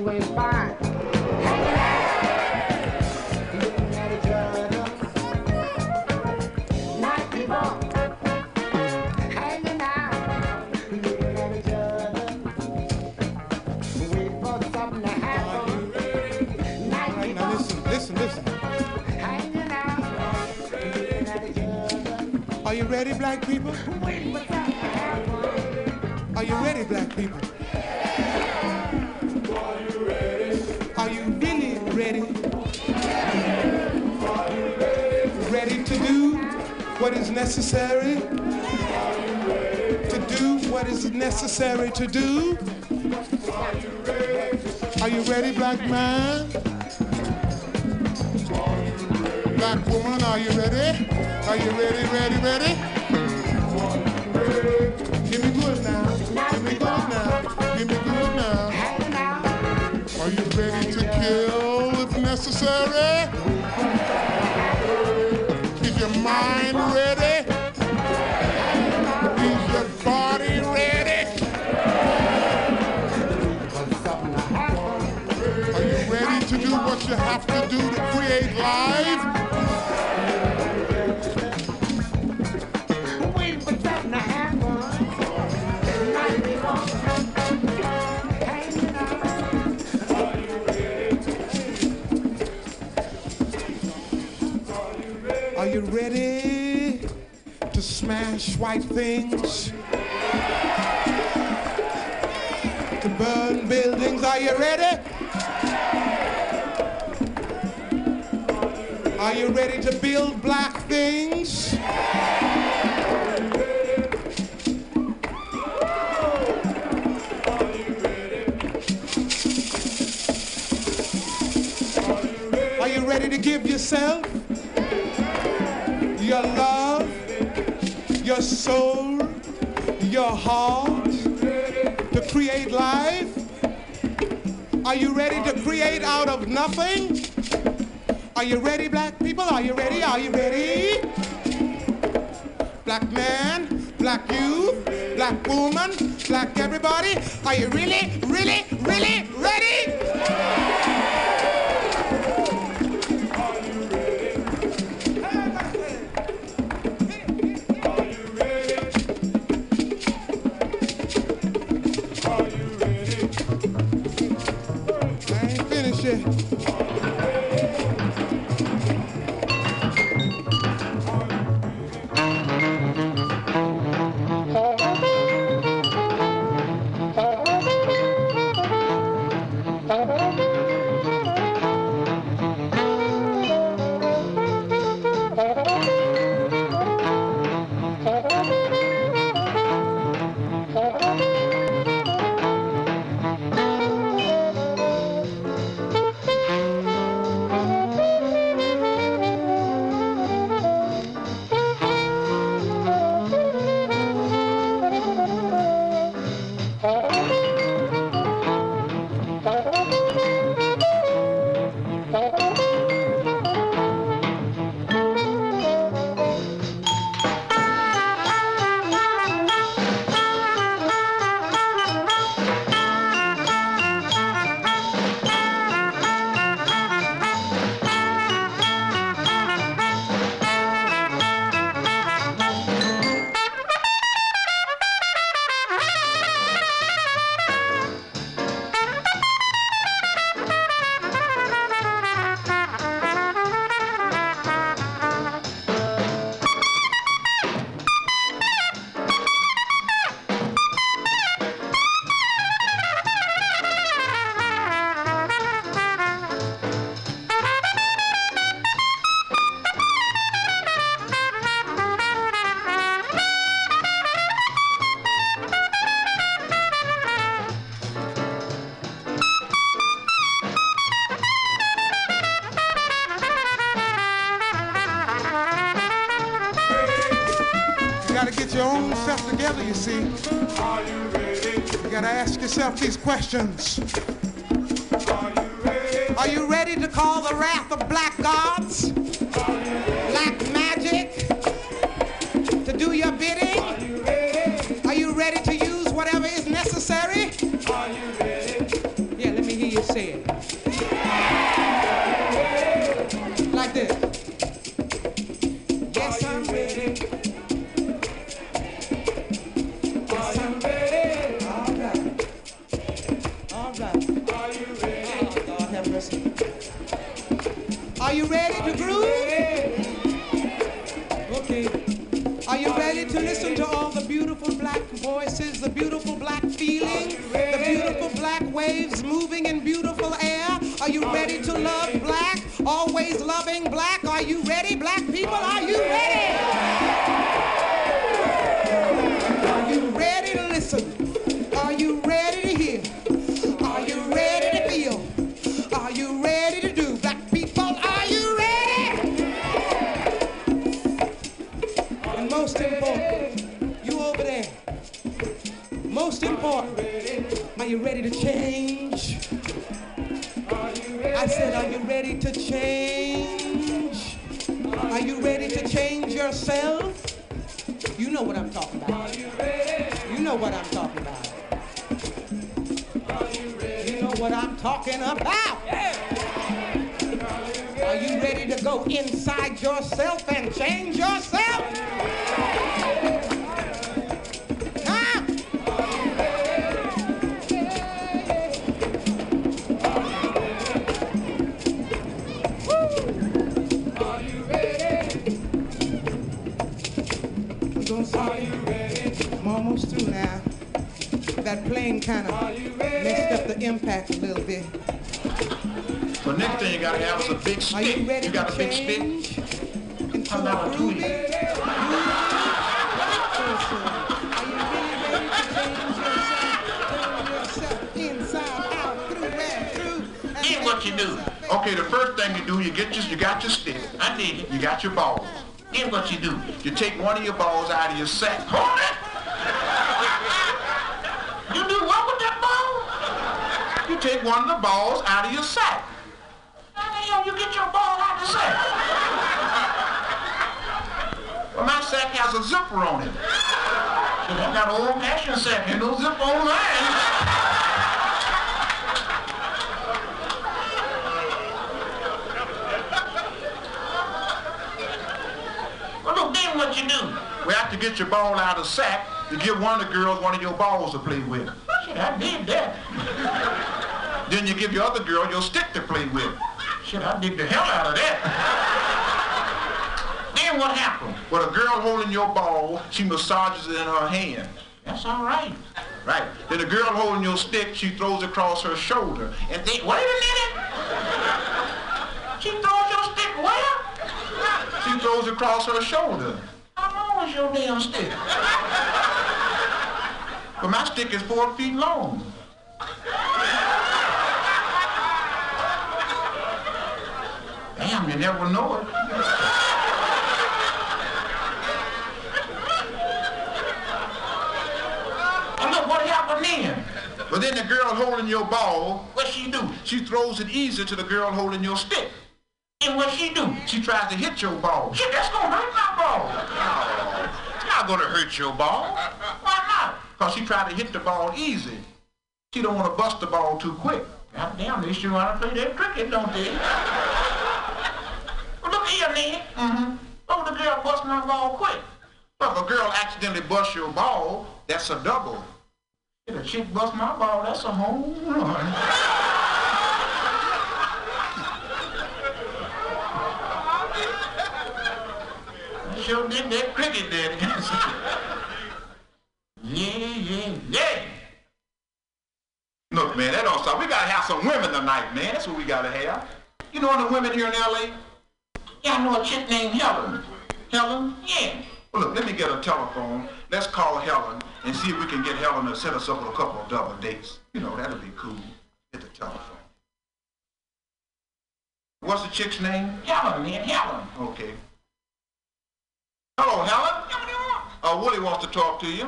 you ain't fine. Hey! You don't gotta try to not give up. Hanging out. You don't gotta try to wait for something to happen. Not give up. Listen. Hanging out. You don't gotta try. Are you ready, black people? Wait for something to happen. Are you ready, black people? What is necessary to do? What is necessary to do? Are you ready, black man? Black woman, are you ready? Are you ready? Give me good now. Give me good now. Give me good now. Are you ready to kill if necessary? Mind ready? Is your body ready? Are you ready to do what you have to do to create life? Wait for something to happen. Are you ready? Are you ready? Smash white things, to burn buildings. Are you ready? Are you ready to build black things? Are you ready to give yourself your love? Your soul, your heart, to create life? Are you ready to create out of nothing? Are you ready, black people? Are you ready? Are you ready? Black man, black youth, black woman, black everybody. Are you really ready? Together, you see. Are you ready? You gotta ask yourself these questions. Are you ready? Are you ready to call the wrath of black gods? Black magic? To do your bidding? Are you ready? Are you ready to use whatever is necessary? Are you ready? Yeah, let me hear. you say it. Like this. Are you ready to groove? Okay. Are you ready to listen to all the beautiful black voices, the beautiful black feeling, the beautiful black waves moving in beautiful air? Are you ready to love black, always loving black? Are you ready, black people? Are you ready? Are you ready to listen? Are you ready to hear? Are you ready to feel? Are you ready to do? Black people, are you ready? And most important, you over there. Most important, are you ready to change? I said, are you ready to change? Are you ready to change yourself? You know what I'm talking about. You know what I'm talking about. You know what I'm talking about. Are you ready to go inside yourself and change yourself? Almost through now. That plane kind of messed up the impact a little bit. So next thing you gotta have is a big stick. Are you ready? You got a big stick. Come out to you. Are you really ready to change yourself? Turn yourself inside out, through and through. Here's what you do. Okay, the first thing you do, you got your stick. I did it. You got your balls. Here's what you do. You take one of your balls out of your sack. Hold it. You do what with that ball? You take one of the balls out of your sack. How the hell you get your ball out of the sack? Well, my sack has a zipper on it. So I got an old-fashioned sack and no zipper on mine. Well, look, then what you do? Well, after you get your ball out of the sack, you give one of the girls one of your balls to play with. Shit, I did that. Then you give your other girl your stick to play with. Shit, I dig the hell out of that. Then what happened? Well, a girl holding your ball, she massages it in her hand. That's all right. Right. Then the girl holding your stick, she throws it across her shoulder. And then, wait a minute. She throws your stick where? She throws it across her shoulder. How long is your damn stick? But my stick is 4 feet long. Damn, you never know it. And look what happened then. But then the girl holding your ball, what she do? She throws it easier to the girl holding your stick. And what she do? She tries to hit your ball. Shit, that's gonna hurt my ball. It's not gonna hurt your ball. Because she tried to hit the ball easy. She don't want to bust the ball too quick. God damn, they sure want to play that cricket, don't they? Well, look here, man. Mm-hmm. Oh, the girl bust my ball quick. Well, if a girl accidentally busts your ball, that's a double. If a chick busts my ball, that's a home run. They sure did that cricket, Daddy. Yeah. Look, man, that don't stop. We got to have some women tonight, man. That's what we got to have. You know the women here in L.A.? Yeah, I know a chick named Helen. Helen? Yeah. Well, look, let me get a telephone. Let's call Helen and see if we can get Helen to set us up with a couple of double dates. You know, that'll be cool. Get the telephone. What's the chick's name? Helen, man, Helen. Okay. Hello, Helen. Willie wants to talk to you.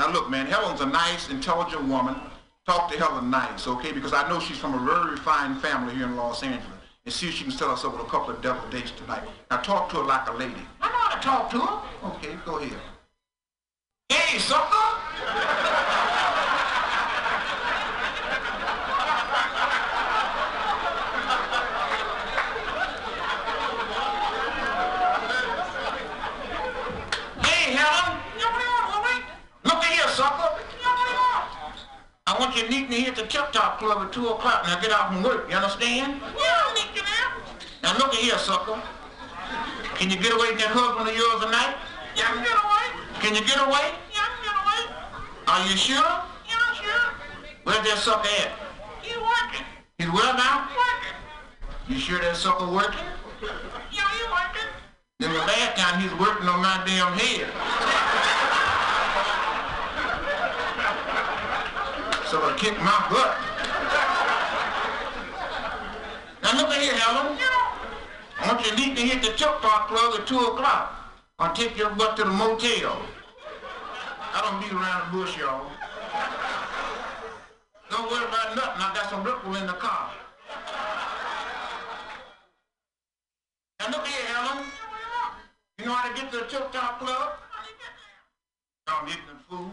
Now look, man, Helen's a nice, intelligent woman. Talk to Helen nice, okay? Because I know she's from a very refined family here in Los Angeles. And see if she can set us up with a couple of double dates tonight. Now talk to her like a lady. I know how to talk to her. Okay, go ahead. Hey, sucker! talk to her at 2 o'clock and I get off from work, you understand? Well, Nick, get out. Now look at here, sucker. Can you get away from that husband of yours tonight? Yeah, I can get away. Can you get away? Yeah, I can get away. Are you sure? Yeah, I'm sure. Where's that sucker at? He's working. He's where now? Working. You sure that sucker working? Yeah, he's working. Then the last time he's working on my damn head. So I kicked my butt. Now look at here, Helen. I want you to leave me here at the Chuck Park Club at 2 o'clock. I'll take your butt to the motel. I don't be around the bush, y'all. Don't worry about nothing. I got some ripple in the car. Now look here, Helen. You know how to get to the Chuck Park Club? Don't get the fool.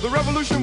The revolution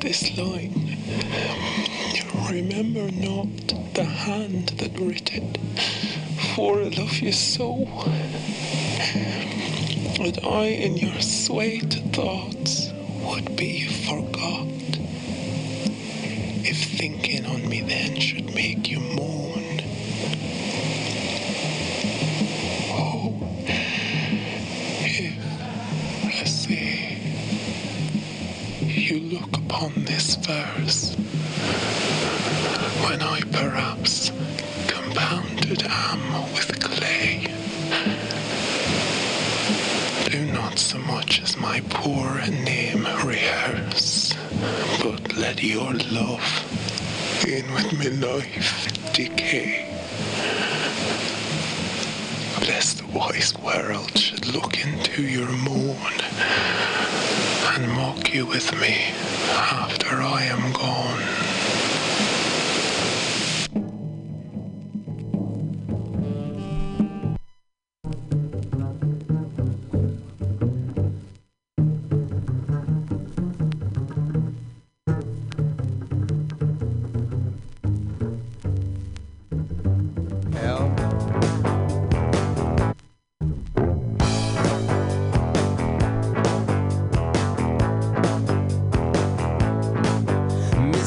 This line, remember not the hand that writ it, for I love you so, that I in your sweet thoughts would be forgot, if thinking on me then should make you moan. Oh, if I say you look upon this verse, when I perhaps compounded am with clay, do not so much as my poor name rehearse, but let your love in with me life decay, lest the wise world should look into your moan and mock you with me after I am gone.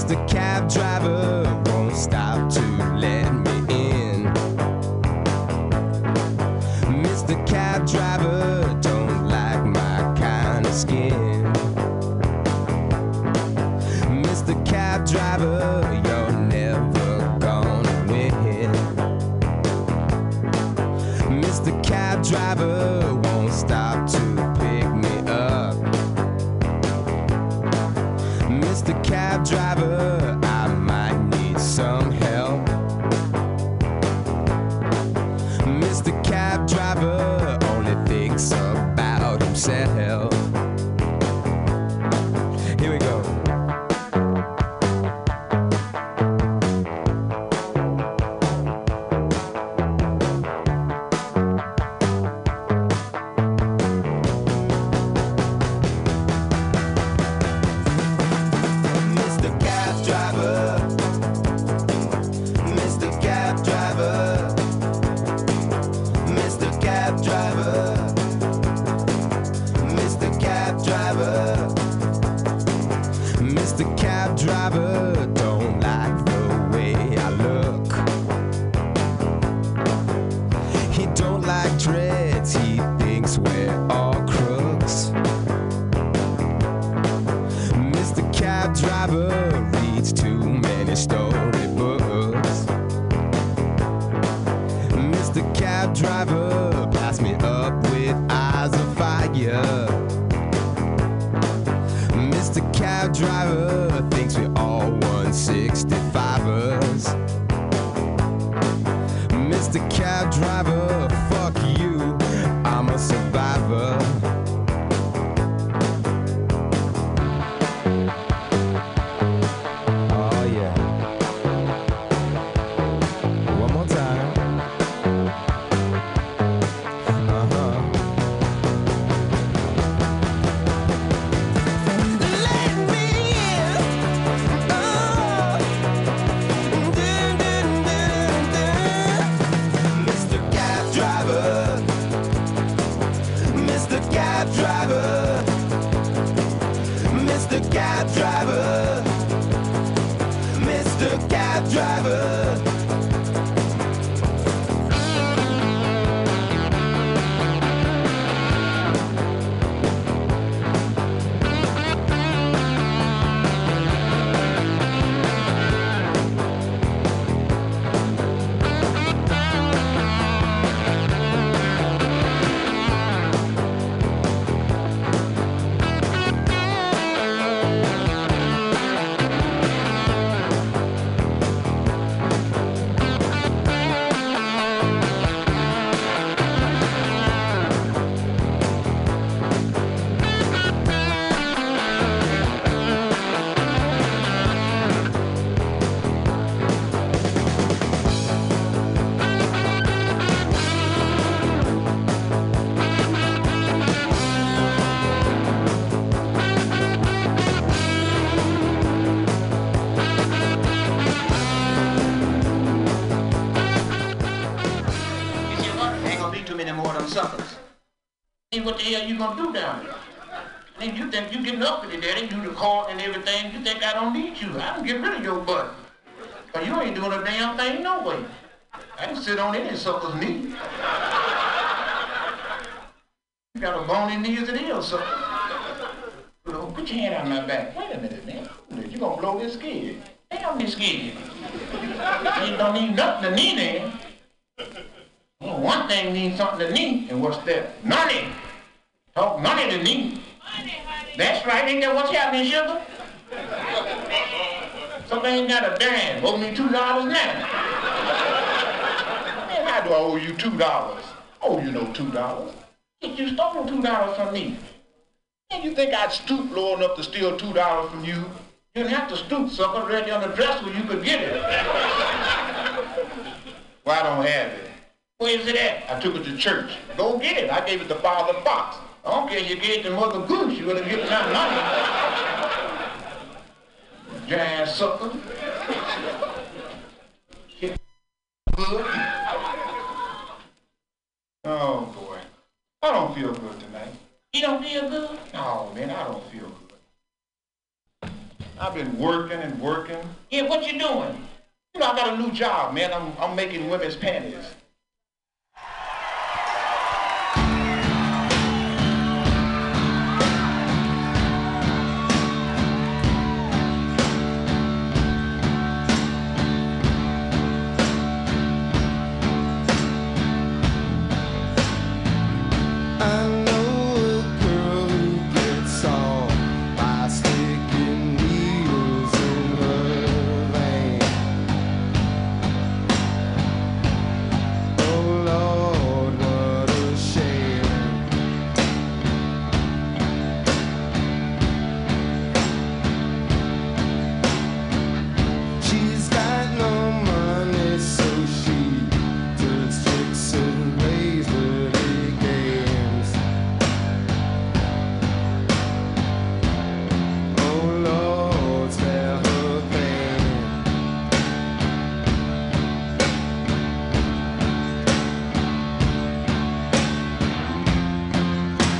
the cab driver won't stop to let me in. Mr. Cab Driver don't like my kind of skin. Mr. Cab Driver, you're never gonna win. Mr. Cab Driver won't stop to pick me up. Mr. Cab Driver, I might need some help. Mr. Cab Driver only thinks about himself. Here we go. Mr. Cab Driver don't like the way I look. He don't like dreads, he thinks we're all crooks. Mr. Cab Driver reads too many storybooks. Mr. Cab Driver passed me up with eyes of fire. Mr. Cab Driver thinks we're all 165ers. Mr. Cab Driver, fuck you, I'm a survivor. Mr. Cab Driver. What the hell you gonna do down there? And you think you getting up in there, they do the call and everything, you think I don't need you. I don't get rid of your butt. But you ain't doing a damn thing no way. I can sit on any sucker's knee. You got a bony knee as it is, sucker. Put your hand on my back. Wait a minute, man. You gonna blow this kid. Damn this kid. You don't need nothing to knee there. Well, one thing needs something to knee, and what's that? Money! Talk money to knee. That's right, ain't that what's happening, sugar? Somebody got a dime, owe me $2 now. Man, how do I owe you $2? Oh, you know $2. You stole $2 from me. And you think I'd stoop low enough to steal $2 from you? You didn't have to stoop, sucker, ready on the dresser, you could get it. Well, I don't have it. Where is it at? I took it to church. Go get it. I gave it to Father Fox. I don't care if you gave it to Mother Goose. You're going to give it some money. Giant sucker. Oh, boy. I don't feel good tonight. You don't feel good? No, man, I don't feel good. I've been working and working. Yeah, what you doing? You know, I got a new job, man. I'm making women's panties.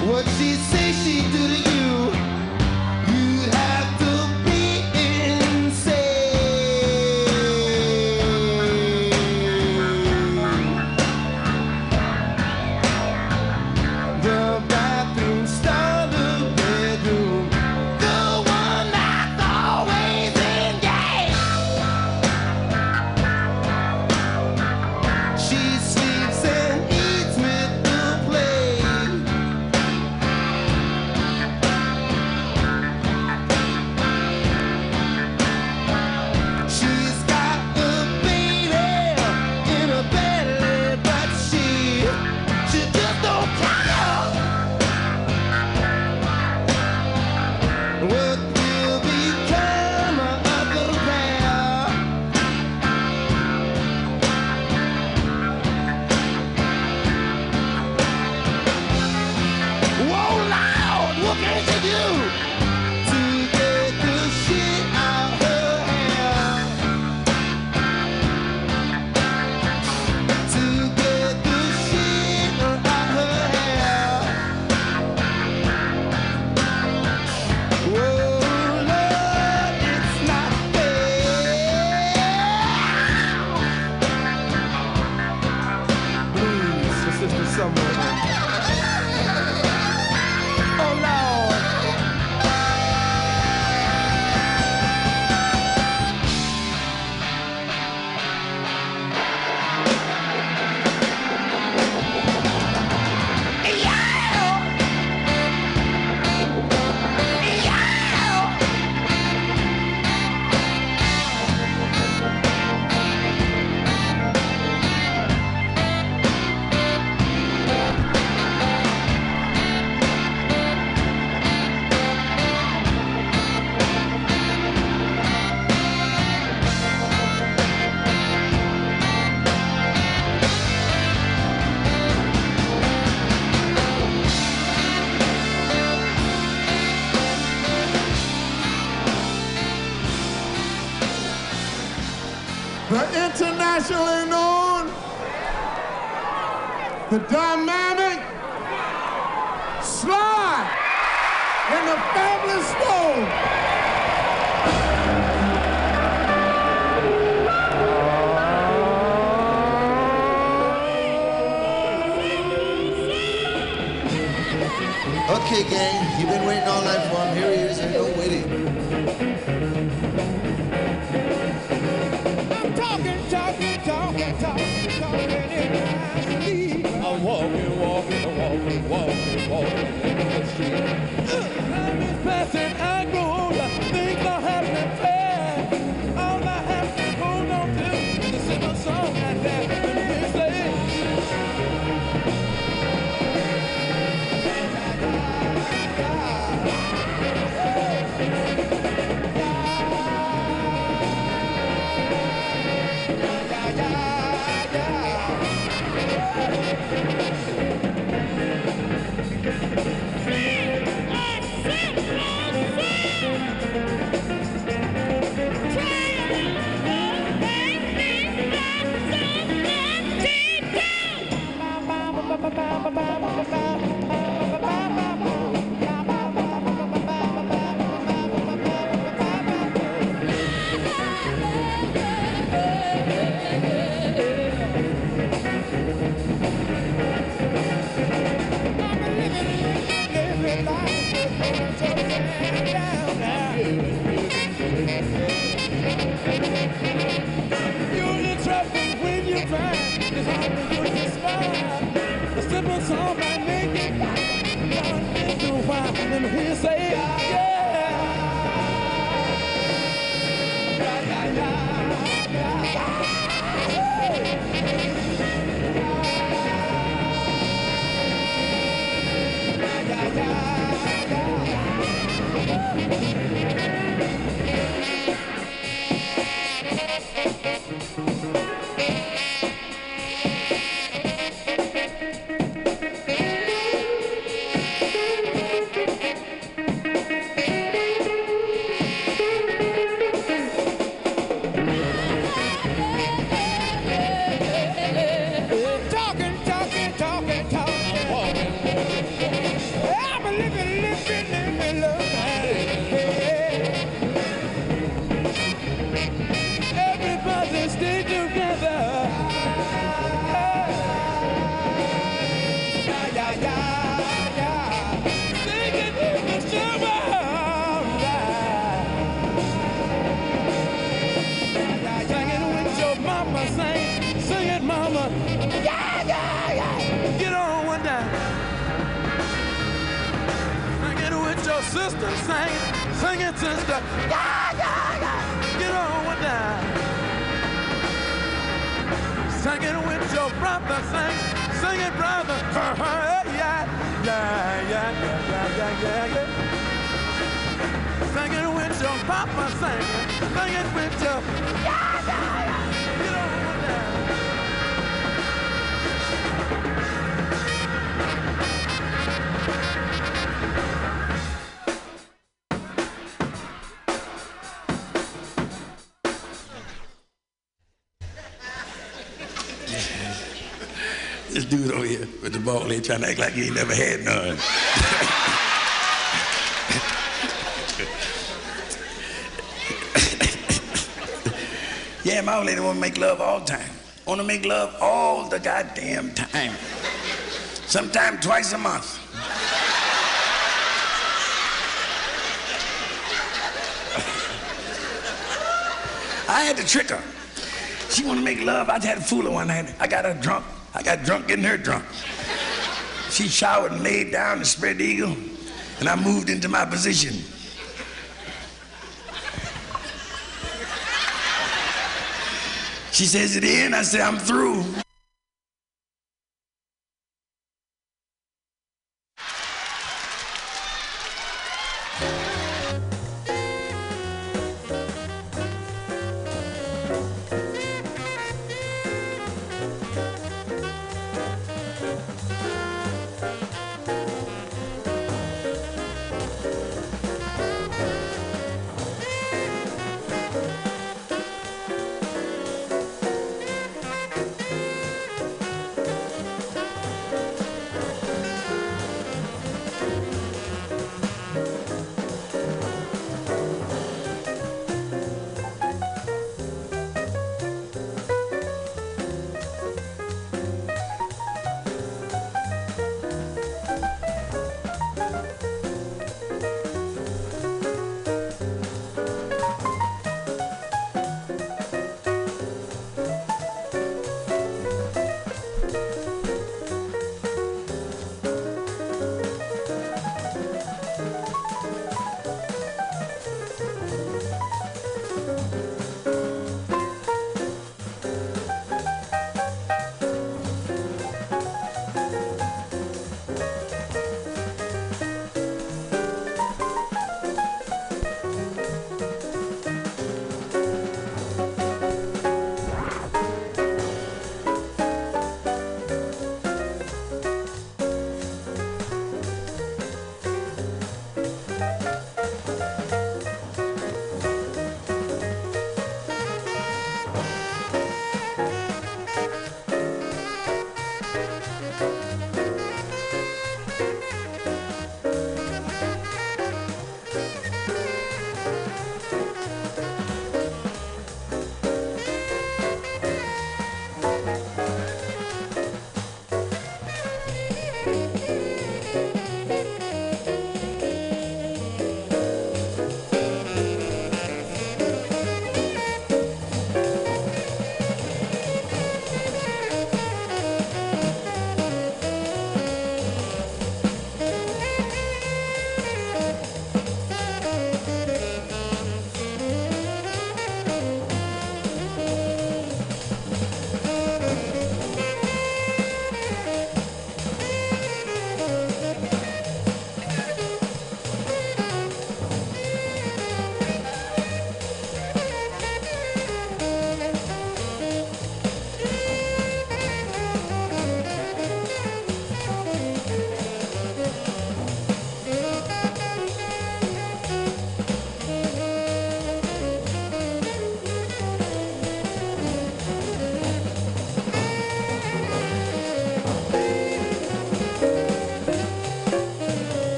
What she say she do to you, you have to be insane. The bathroom stall, the bedroom, the one that's always engaged. She sleeps and eats with the play. She's got the baby in her belly, but she just don't care. What will become of the pair? Whoa, Lord, what can she do? The internationally known, the dynamic, Sly and the Family Stone. Okay, gang, you've been waiting all night for him. Here he is, ain't no waiting. I'm walking in the street. Time is passing, I grow older, things are happening fast. All I have to hold on to is sing a song like that. And we say, Sister, sing it, sister. Yeah, yeah, yeah. Get on with that. Sing it with your brother, sing it, brother. Yeah, yeah, yeah, yeah, yeah, yeah, yeah. Sing it with your papa, sing it with your. Yeah, yeah, yeah. Get on with that. This dude over here with the bald head trying to act like he ain't never had none. Yeah, my old lady wanna make love all the time. Wanna make love all the goddamn time. Sometime twice a month. I had to trick her. She wanna make love, I had to fool her one night. I got her drunk. I got drunk getting her drunk. She showered and laid down and spread the eagle, and I moved into my position. She says, "It in?" I said, "I'm through."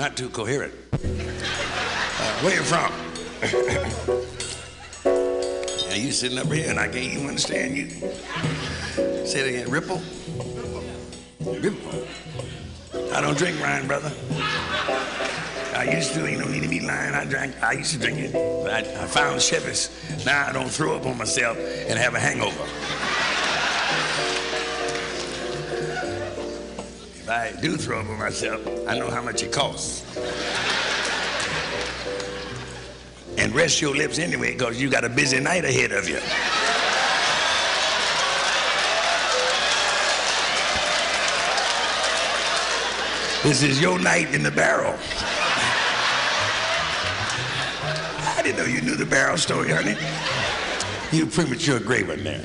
not too coherent. Where you from? Now you sitting up here and I can't even understand you. Say it again, Ripple? Ripple. I don't drink wine, brother. I used to, you don't need to be lying. I used to drink it. I found Chevis. Now I don't throw up on myself and have a hangover. If I do throw up on myself, I know how much it costs. And rest your lips anyway, because you got a busy night ahead of you. This is your night in the barrel. I didn't know you knew the barrel story, honey. You're a premature gray one there.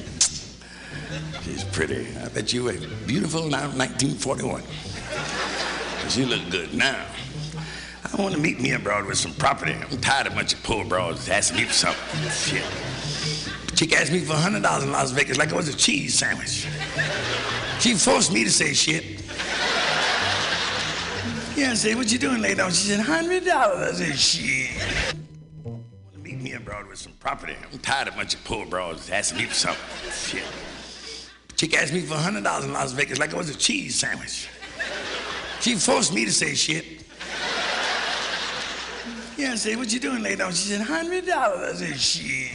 She's pretty. I bet you were beautiful now, 1941. But you look good now. I want to meet me abroad with some property. I'm tired of a bunch of poor broads asking me for something. Shit. Chick asked me for $100 in Las Vegas like it was a cheese sandwich. She forced me to say shit. Yeah, I said, what you doing later on? She said, $100. I said, shit. I want to meet me abroad with some property. I'm tired of a bunch of poor broads asking me for something. Shit. Chick asked me for $100 in Las Vegas like it was a cheese sandwich. She forced me to say shit. Yeah, I said, what you doing later on? She said, $100. I said, shit.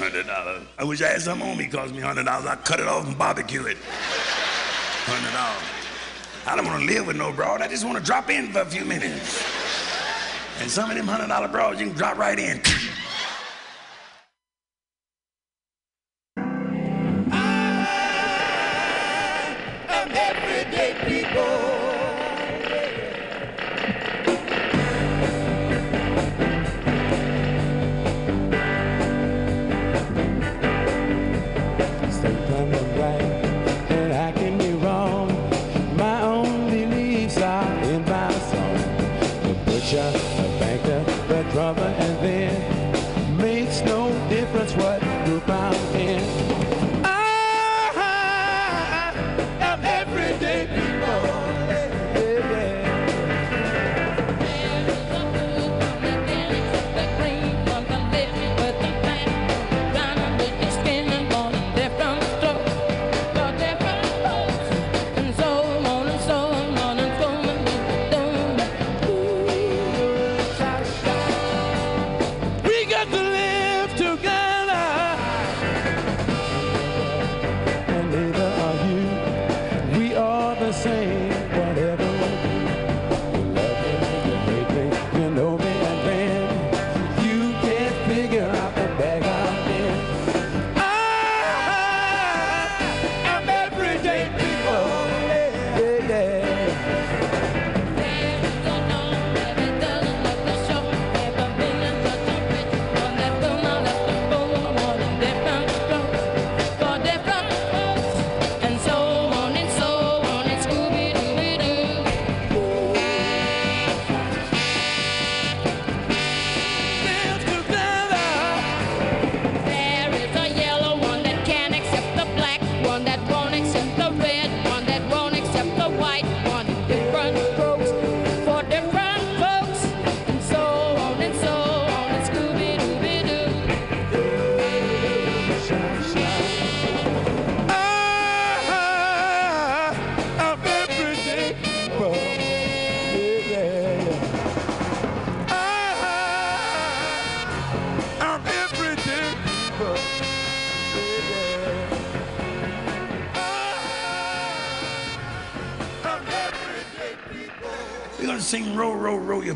$100. I wish I had some on me. It cost me $100. I'd cut it off and barbecue it. $100. I don't want to live with no broad. I just want to drop in for a few minutes. And some of them $100 broads, you can drop right in. I am everyday people.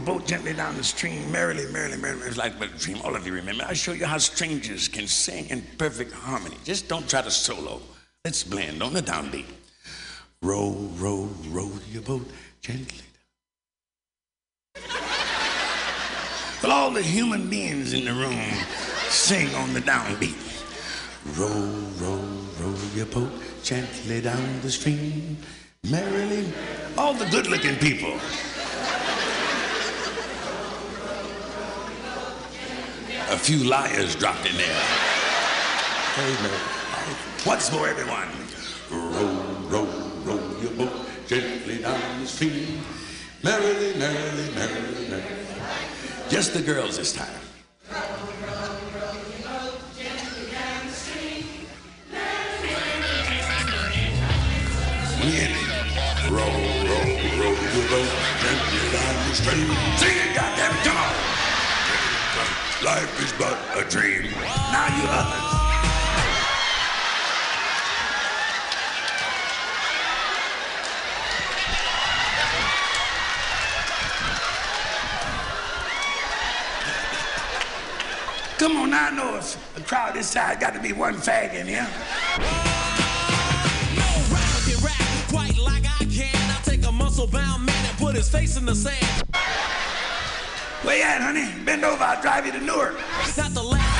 Boat gently down the stream, merrily, merrily, merrily, it was like a dream. All of you remember. I'll show you how strangers can sing in perfect harmony. Just don't try to solo. Let's blend on the downbeat. Row, row, row your boat gently down. Well, all the human beings in the room sing on the downbeat. Row, row, row your boat gently down the stream, merrily. All the good-looking people. A few liars dropped in there. Amen. Once more, everyone. Row, row, row your boat feet. Merrily, merrily, merrily, merrily. Just the girls this time. Yeah. Roll, roll, roll, roll, gently down the stream. Sing it, goddammit, come on! Life is but a dream. Now you others. Come on, I know if a crowd this size got to be one fag in here. Quite like I can. I'll take a muscle-bound man and put his face in the sand. Where you at, honey? Bend over, I'll drive you to Newark. It's not the last.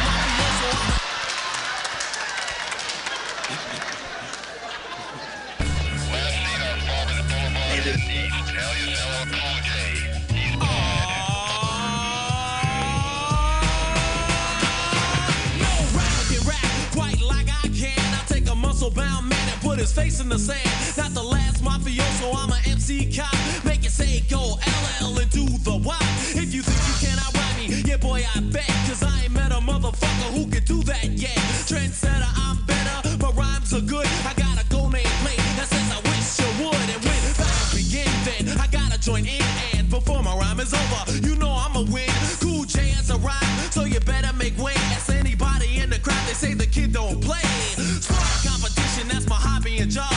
No round can rap quite like I can. I'll take a muscle-bound man and put his face in the sand. So I'm an MC cop, make it say go LL and do the wop. If you think you can outride me, yeah boy I bet, cause I ain't met a motherfucker who could do that yet. Trendsetter, I'm better, my rhymes are good. I got a go name plate that says I wish you would. And when battles begin then, I gotta join in, and before my rhyme is over, you know I'ma win. Cool J has a rhyme, so you better make way. Ask anybody in the crowd, they say the kid don't play. Smart competition, that's my hobby and job.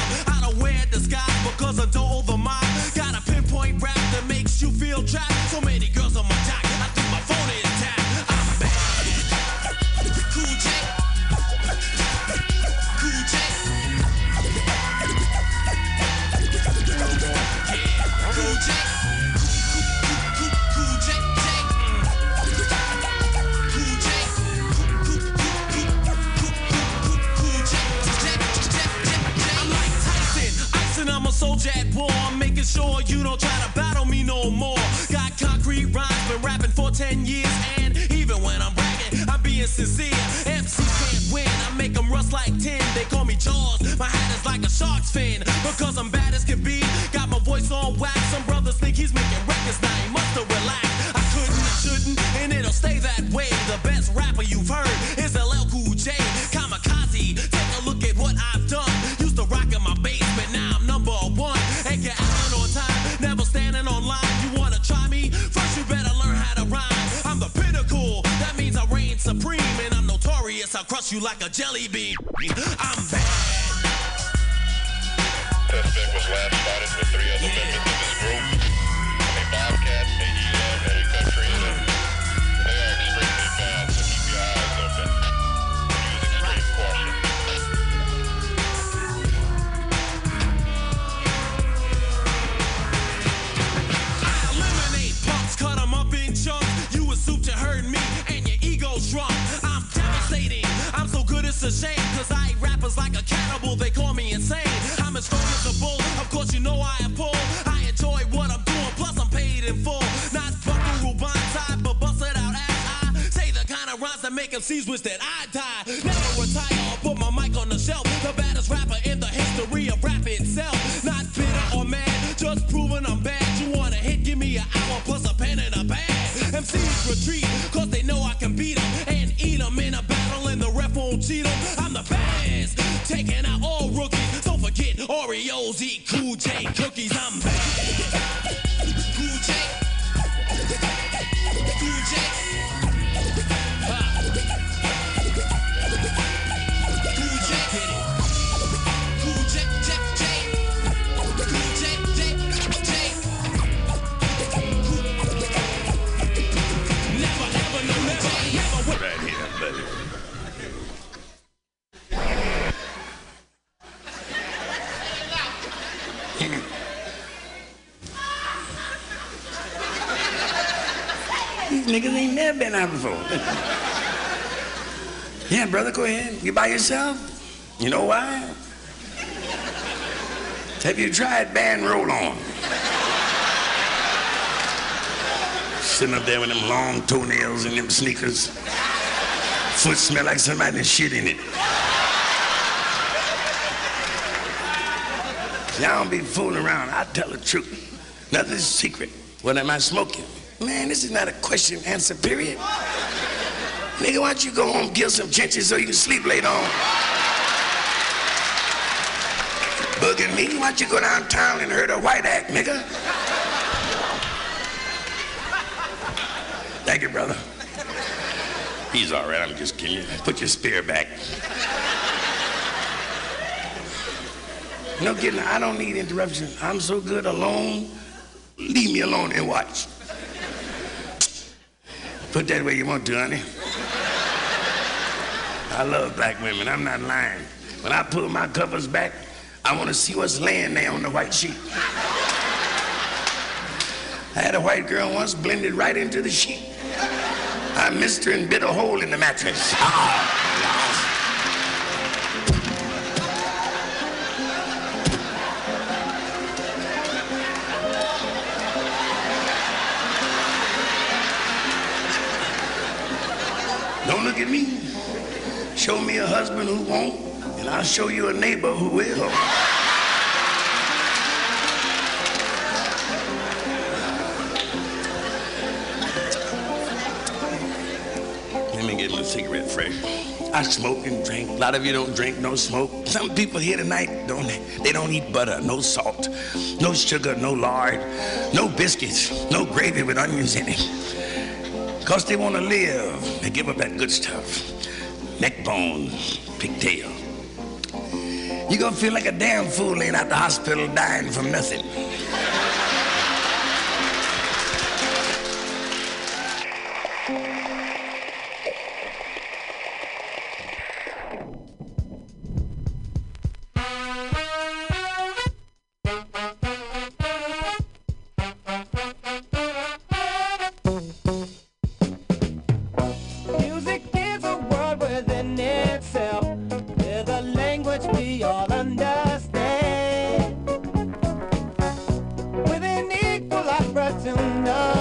Cause I don't owe the mob. Got a pinpoint rap that makes you feel trapped. So many girls on my jock, I think my phone is tapped. I'm bad. Cool J. Cool J. Cool J. Cool J. I'm like Tyson, Ison, I'm a soldier at war, making sure you don't try to battle me no more. Got concrete rhymes, been rapping for 10 years, and even when I'm bragging, I'm being sincere. MC can't win, I make them rust like tin. They call me Jaws, my hat is like a shark's fin, because I'm bad as can be, got my voice on wax. Some brothers think he's making records, now he musta relax. I couldn't, I shouldn't, and it'll stay that way. The best rapper you've heard is LL Cool J. Kamikaze, take a look at what I've done. Used to rock in my basement, now I'm number one. And get out on time, never standing on line. You wanna try me? First you better learn how to rhyme. I'm the pinnacle, that means I reign supreme. And I'm notorious, I'll crush you like a jelly bean. I'm bad. Suspect was last spotted with three other members of his group. I'm a Bobcat, a E-Lab, and a Country Lab. They are extremely bad, so keep your eyes open. Use extreme caution. Cut them up in chunks. You assumed you heard me and your ego's drunk. I'm devastating, I'm so good it's a shame, cause I eat rappers like a cannibal, they call me insane. I'm as strong as a bull, of course you know I am pulled. I enjoy what I'm doing, plus I'm paid in full. Not fucking Ruban's side, but busted out ass. I say the kind of rhymes that make MCs wish that I die. Never retire or put my mic on the shelf. The baddest rapper in the history of rap itself. Not bitter or mad, just proving I'm bad. You wanna hit, give me an hour plus a pen and a bag. MCs retreat, cause they know I can beat them and eat them in a battle, and the ref won't cheat them. I'm the best, taking out all rookies. Don't forget Oreos, eat Cool J cookies. I'm bad. Cool J. Cool J. Niggas ain't never been out before. Yeah, brother, go ahead. You by yourself? You know why? Have you tried band roll-on? Sitting up there with them long toenails and them sneakers. Foot smell like somebody's shit in it. See, I don't be fooling around. I tell the truth. Nothing's a secret. What am I smoking? Man, this is not a question and answer period. Nigga, why don't you go home, kill some chinches so you can sleep later on? Bugging me, why don't you go downtown and hurt a white act, nigga? Thank you, brother. He's all right, I'm just kidding. Put your spear back. No kidding, I don't need interruption. I'm so good alone, leave me alone and watch. Put that where you want to, honey. I love black women, I'm not lying. When I pull my covers back, I want to see what's laying there on the white sheet. I had a white girl once blended right into the sheet. I missed her and bit a hole in the mattress. Don't look at me. Show me a husband who won't, and I'll show you a neighbor who will. Cigarette fresh. I smoke and drink. A lot of you don't drink, no smoke. Some people here tonight don't eat butter, no salt, no sugar, no lard, no biscuits, no gravy with onions in it. Cause they want to live. They give up that good stuff. Neck bone, pigtail. You're gonna feel like a damn fool laying out the hospital dying from nothing. Understand. With an equal opportunity.